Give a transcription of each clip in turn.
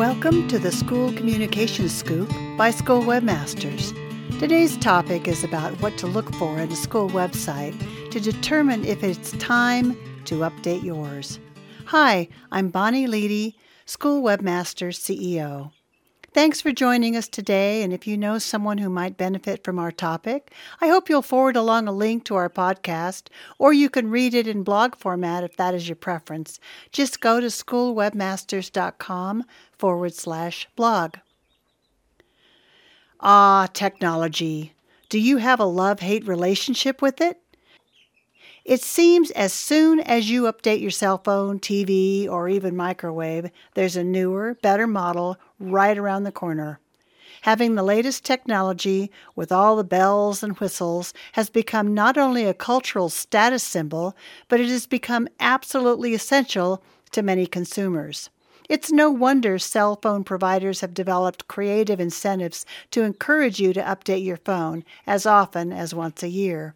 Welcome to the School Communications Scoop by School Webmasters. Today's topic is about what to look for in a school website to determine if it's time to update yours. Hi, I'm Bonnie Leedy, School Webmasters CEO. Thanks for joining us today, and if you know someone who might benefit from our topic, I hope you'll forward along a link to our podcast, or you can read it in blog format if that is your preference. Just go to schoolwebmasters.com/blog. Ah, technology. Do you have a love-hate relationship with it? It seems as soon as you update your cell phone, TV, or even microwave, there's a newer, better model right around the corner. Having the latest technology with all the bells and whistles has become not only a cultural status symbol, but it has become absolutely essential to many consumers. It's no wonder cell phone providers have developed creative incentives to encourage you to update your phone as often as once a year.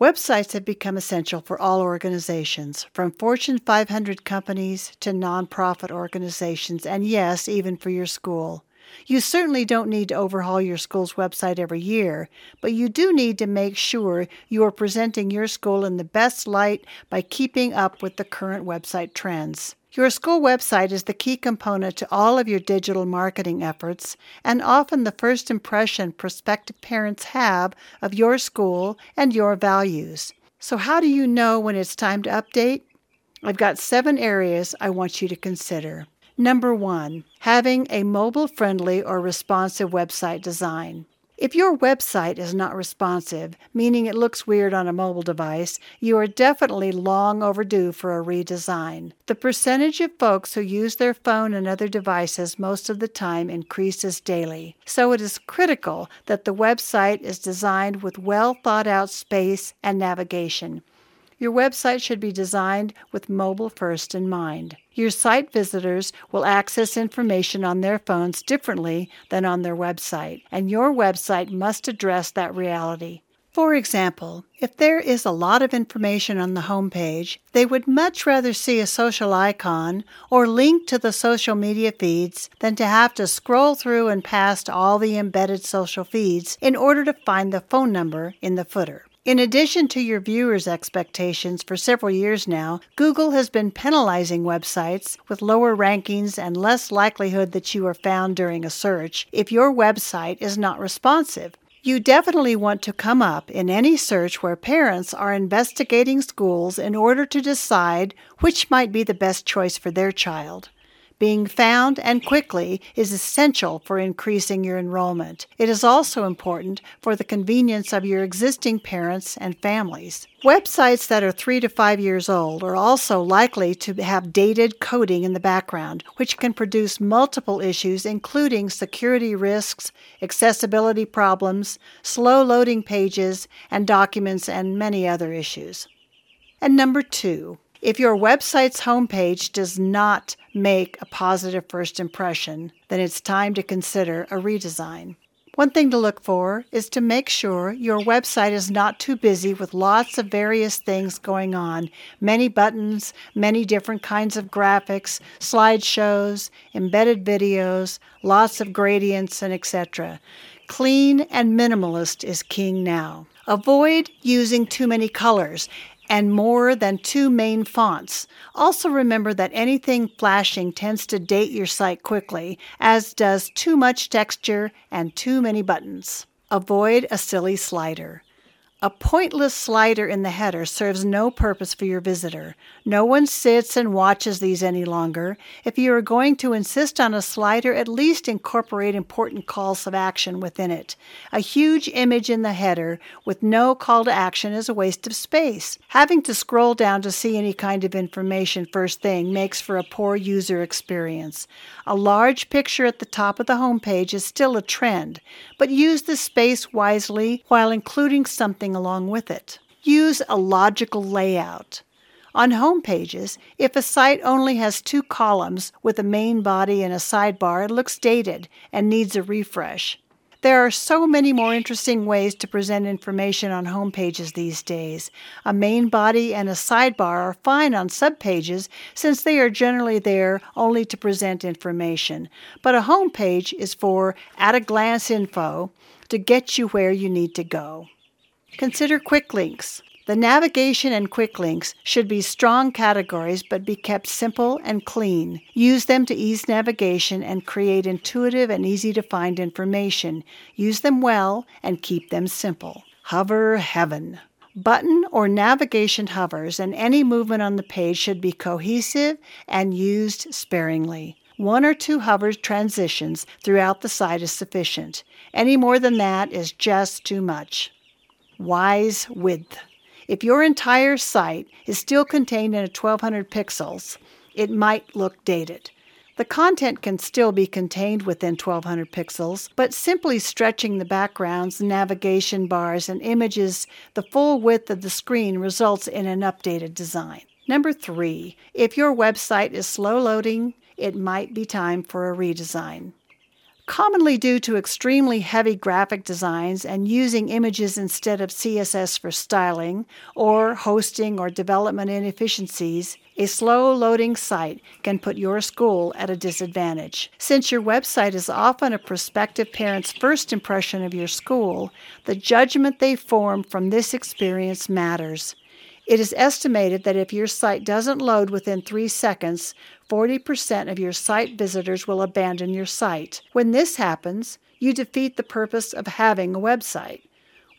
Websites have become essential for all organizations, from Fortune 500 companies to nonprofit organizations, and yes, even for your school. You certainly don't need to overhaul your school's website every year, but you do need to make sure you are presenting your school in the best light by keeping up with the current website trends. Your school website is the key component to all of your digital marketing efforts, and often the first impression prospective parents have of your school and your values. So how do you know when it's time to update? I've got 7 areas I want you to consider. Number 1, having a mobile-friendly or responsive website design. If your website is not responsive, meaning it looks weird on a mobile device, you are definitely long overdue for a redesign. The percentage of folks who use their phone and other devices most of the time increases daily. So it is critical that the website is designed with well-thought-out space and navigation. Your website should be designed with mobile first in mind. Your site visitors will access information on their phones differently than on their website, and your website must address that reality. For example, if there is a lot of information on the homepage, they would much rather see a social icon or link to the social media feeds than to have to scroll through and past all the embedded social feeds in order to find the phone number in the footer. In addition to your viewers' expectations for several years now, Google has been penalizing websites with lower rankings and less likelihood that you are found during a search if your website is not responsive. You definitely want to come up in any search where parents are investigating schools in order to decide which might be the best choice for their child. Being found and quickly is essential for increasing your enrollment. It is also important for the convenience of your existing parents and families. Websites that are 3 to 5 years old are also likely to have dated coding in the background, which can produce multiple issues, including security risks, accessibility problems, slow loading pages and documents, and many other issues. And number 2, if your website's homepage does not make a positive first impression, then it's time to consider a redesign. One thing to look for is to make sure your website is not too busy with lots of various things going on, many buttons, many different kinds of graphics, slideshows, embedded videos, lots of gradients, and etc. Clean and minimalist is king now. Avoid using too many colors and more than 2 main fonts. Also remember that anything flashing tends to date your site quickly, as does too much texture and too many buttons. Avoid a silly slider. A pointless slider in the header serves no purpose for your visitor. No one sits and watches these any longer. If you are going to insist on a slider, at least incorporate important calls of action within it. A huge image in the header with no call to action is a waste of space. Having to scroll down to see any kind of information first thing makes for a poor user experience. A large picture at the top of the homepage is still a trend, but use the space wisely while including something along with it. Use a logical layout. On home pages, if a site only has 2 columns with a main body and a sidebar, it looks dated and needs a refresh. There are so many more interesting ways to present information on homepages these days. A main body and a sidebar are fine on subpages since they are generally there only to present information. But a homepage is for at-a-glance info to get you where you need to go. Consider quick links. The navigation and quick links should be strong categories but be kept simple and clean. Use them to ease navigation and create intuitive and easy-to-find information. Use them well and keep them simple. Hover heaven. Button or navigation hovers and any movement on the page should be cohesive and used sparingly. One or two hover transitions throughout the site is sufficient. Any more than that is just too much. Wise width. If your entire site is still contained in a 1200 pixels, it might look dated. The content can still be contained within 1200 pixels, but simply stretching the backgrounds, navigation bars, and images the full width of the screen results in an updated design. Number 3, if your website is slow loading, it might be time for a redesign. Commonly due to extremely heavy graphic designs and using images instead of CSS for styling, or hosting or development inefficiencies, a slow-loading site can put your school at a disadvantage. Since your website is often a prospective parent's first impression of your school, the judgment they form from this experience matters. It is estimated that if your site doesn't load within 3 seconds, 40% of your site visitors will abandon your site. When this happens, you defeat the purpose of having a website.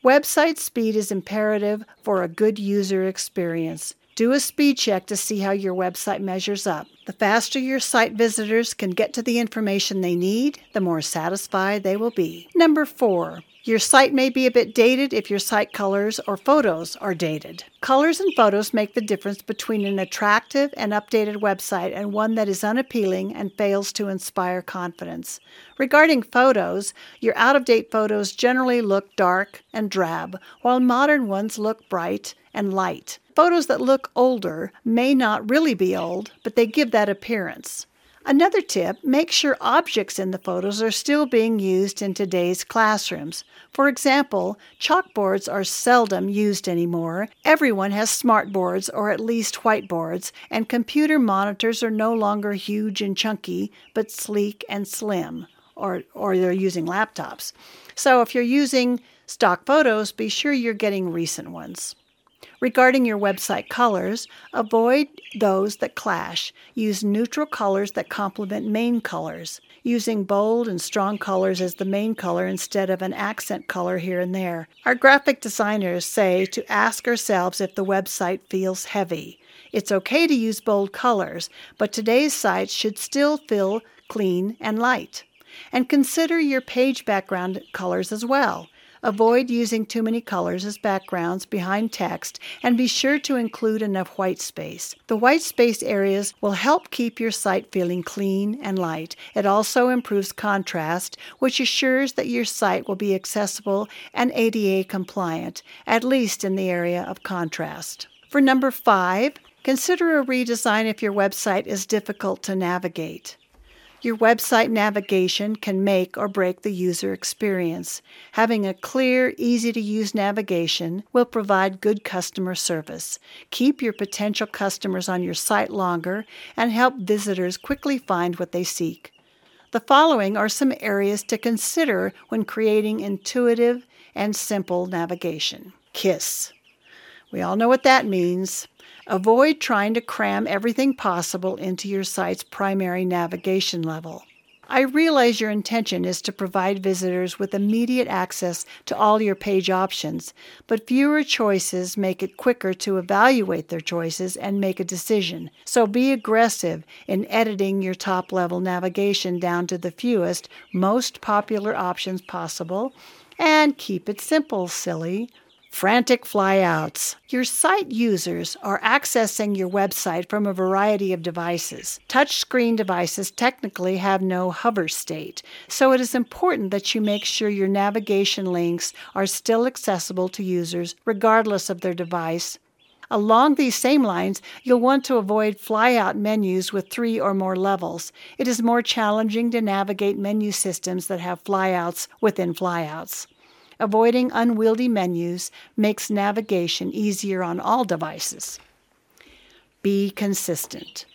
Website speed is imperative for a good user experience. Do a speed check to see how your website measures up. The faster your site visitors can get to the information they need, the more satisfied they will be. Number 4. Your site may be a bit dated if your site colors or photos are dated. Colors and photos make the difference between an attractive and updated website and one that is unappealing and fails to inspire confidence. Regarding photos, your out-of-date photos generally look dark and drab, while modern ones look bright and light. Photos that look older may not really be old, but they give that appearance. Another tip, make sure objects in the photos are still being used in today's classrooms. For example, chalkboards are seldom used anymore. Everyone has smartboards or at least whiteboards, and computer monitors are no longer huge and chunky, but sleek and slim, or they're using laptops. So if you're using stock photos, be sure you're getting recent ones. Regarding your website colors, avoid those that clash. Use neutral colors that complement main colors, using bold and strong colors as the main color instead of an accent color here and there. Our graphic designers say to ask ourselves if the website feels heavy. It's okay to use bold colors, but today's sites should still feel clean and light. And consider your page background colors as well. Avoid using too many colors as backgrounds behind text and be sure to include enough white space. The white space areas will help keep your site feeling clean and light. It also improves contrast, which assures that your site will be accessible and ADA compliant, at least in the area of contrast. For number 5, consider a redesign if your website is difficult to navigate. Your website navigation can make or break the user experience. Having a clear, easy-to-use navigation will provide good customer service, keep your potential customers on your site longer, and help visitors quickly find what they seek. The following are some areas to consider when creating intuitive and simple navigation. KISS. We all know what that means. Avoid trying to cram everything possible into your site's primary navigation level. I realize your intention is to provide visitors with immediate access to all your page options, but fewer choices make it quicker to evaluate their choices and make a decision. So be aggressive in editing your top-level navigation down to the fewest, most popular options possible, and keep it simple, silly. Frantic flyouts. Your site users are accessing your website from a variety of devices. Touchscreen devices technically have no hover state, so it is important that you make sure your navigation links are still accessible to users regardless of their device. Along these same lines, you'll want to avoid flyout menus with 3 or more levels. It is more challenging to navigate menu systems that have flyouts within flyouts. Avoiding unwieldy menus makes navigation easier on all devices. Be consistent.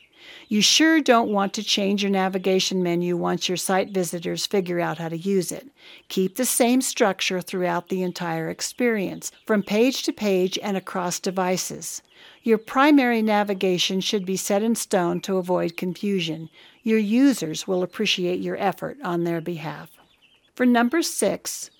You sure don't want to change your navigation menu once your site visitors figure out how to use it. Keep the same structure throughout the entire experience, from page to page and across devices. Your primary navigation should be set in stone to avoid confusion. Your users will appreciate your effort on their behalf. For number 6,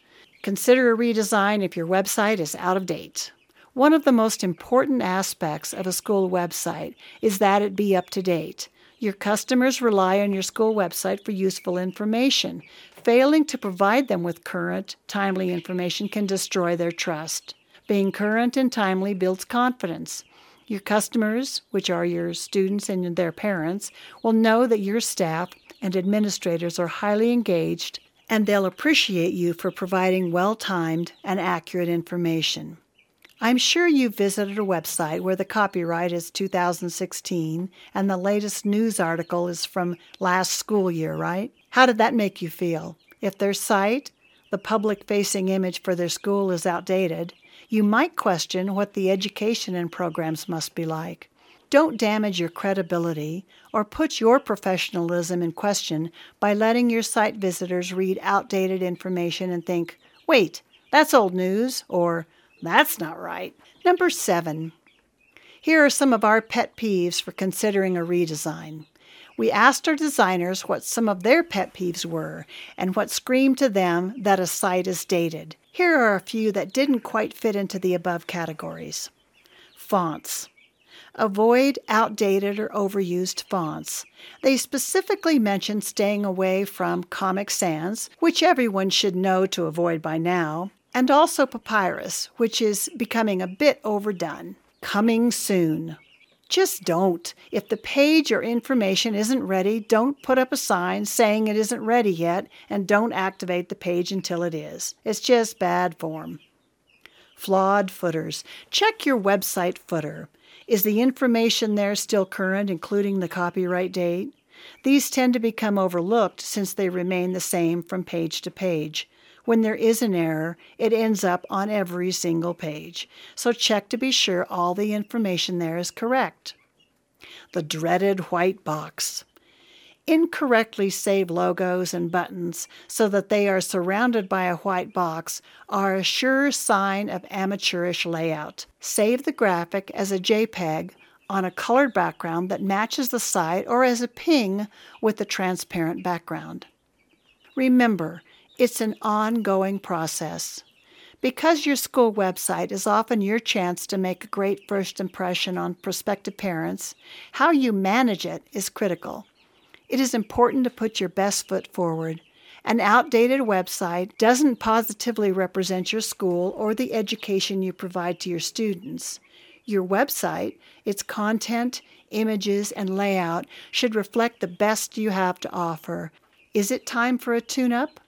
consider a redesign if your website is out of date. One of the most important aspects of a school website is that it be up to date. Your customers rely on your school website for useful information. Failing to provide them with current, timely information can destroy their trust. Being current and timely builds confidence. Your customers, which are your students and their parents, will know that your staff and administrators are highly engaged, and they'll appreciate you for providing well-timed and accurate information. I'm sure you've visited a website where the copyright is 2016 and the latest news article is from last school year, right? How did that make you feel? If their site, the public-facing image for their school, is outdated, you might question what the education and programs must be like. Don't damage your credibility or put your professionalism in question by letting your site visitors read outdated information and think, "Wait, that's old news," or "That's not right." Number 7. Here are some of our pet peeves for considering a redesign. We asked our designers what some of their pet peeves were and what screamed to them that a site is dated. Here are a few that didn't quite fit into the above categories. Fonts. Avoid outdated or overused fonts. They specifically mention staying away from Comic Sans, which everyone should know to avoid by now, and also Papyrus, which is becoming a bit overdone. Coming soon. Just don't. If the page or information isn't ready, don't put up a sign saying it isn't ready yet, and don't activate the page until it is. It's just bad form. Flawed footers. Check your website footer. Is the information there still current, including the copyright date? These tend to become overlooked since they remain the same from page to page. When there is an error, it ends up on every single page. So check to be sure all the information there is correct. The dreaded white box. Incorrectly save logos and buttons so that they are surrounded by a white box are a sure sign of amateurish layout. Save the graphic as a JPEG on a colored background that matches the site, or as a PNG with a transparent background. Remember, it's an ongoing process. Because your school website is often your chance to make a great first impression on prospective parents, how you manage it is critical. It is important to put your best foot forward. An outdated website doesn't positively represent your school or the education you provide to your students. Your website, its content, images, and layout should reflect the best you have to offer. Is it time for a tune-up?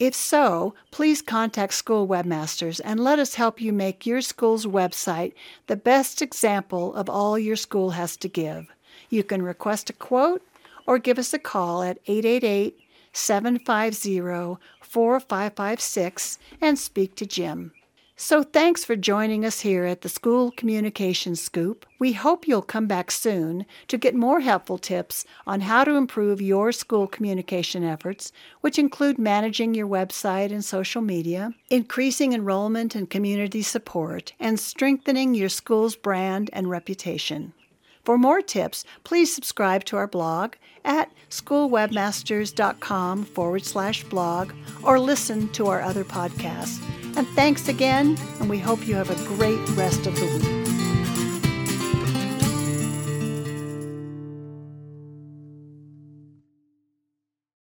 If so, please contact School Webmasters and let us help you make your school's website the best example of all your school has to give. You can request a quote or give us a call at 888-750-4556 and speak to Jim. So thanks for joining us here at the School Communication Scoop. We hope you'll come back soon to get more helpful tips on how to improve your school communication efforts, which include managing your website and social media, increasing enrollment and community support, and strengthening your school's brand and reputation. For more tips, please subscribe to our blog at schoolwebmasters.com/blog or listen to our other podcasts. And thanks again, and we hope you have a great rest of the week.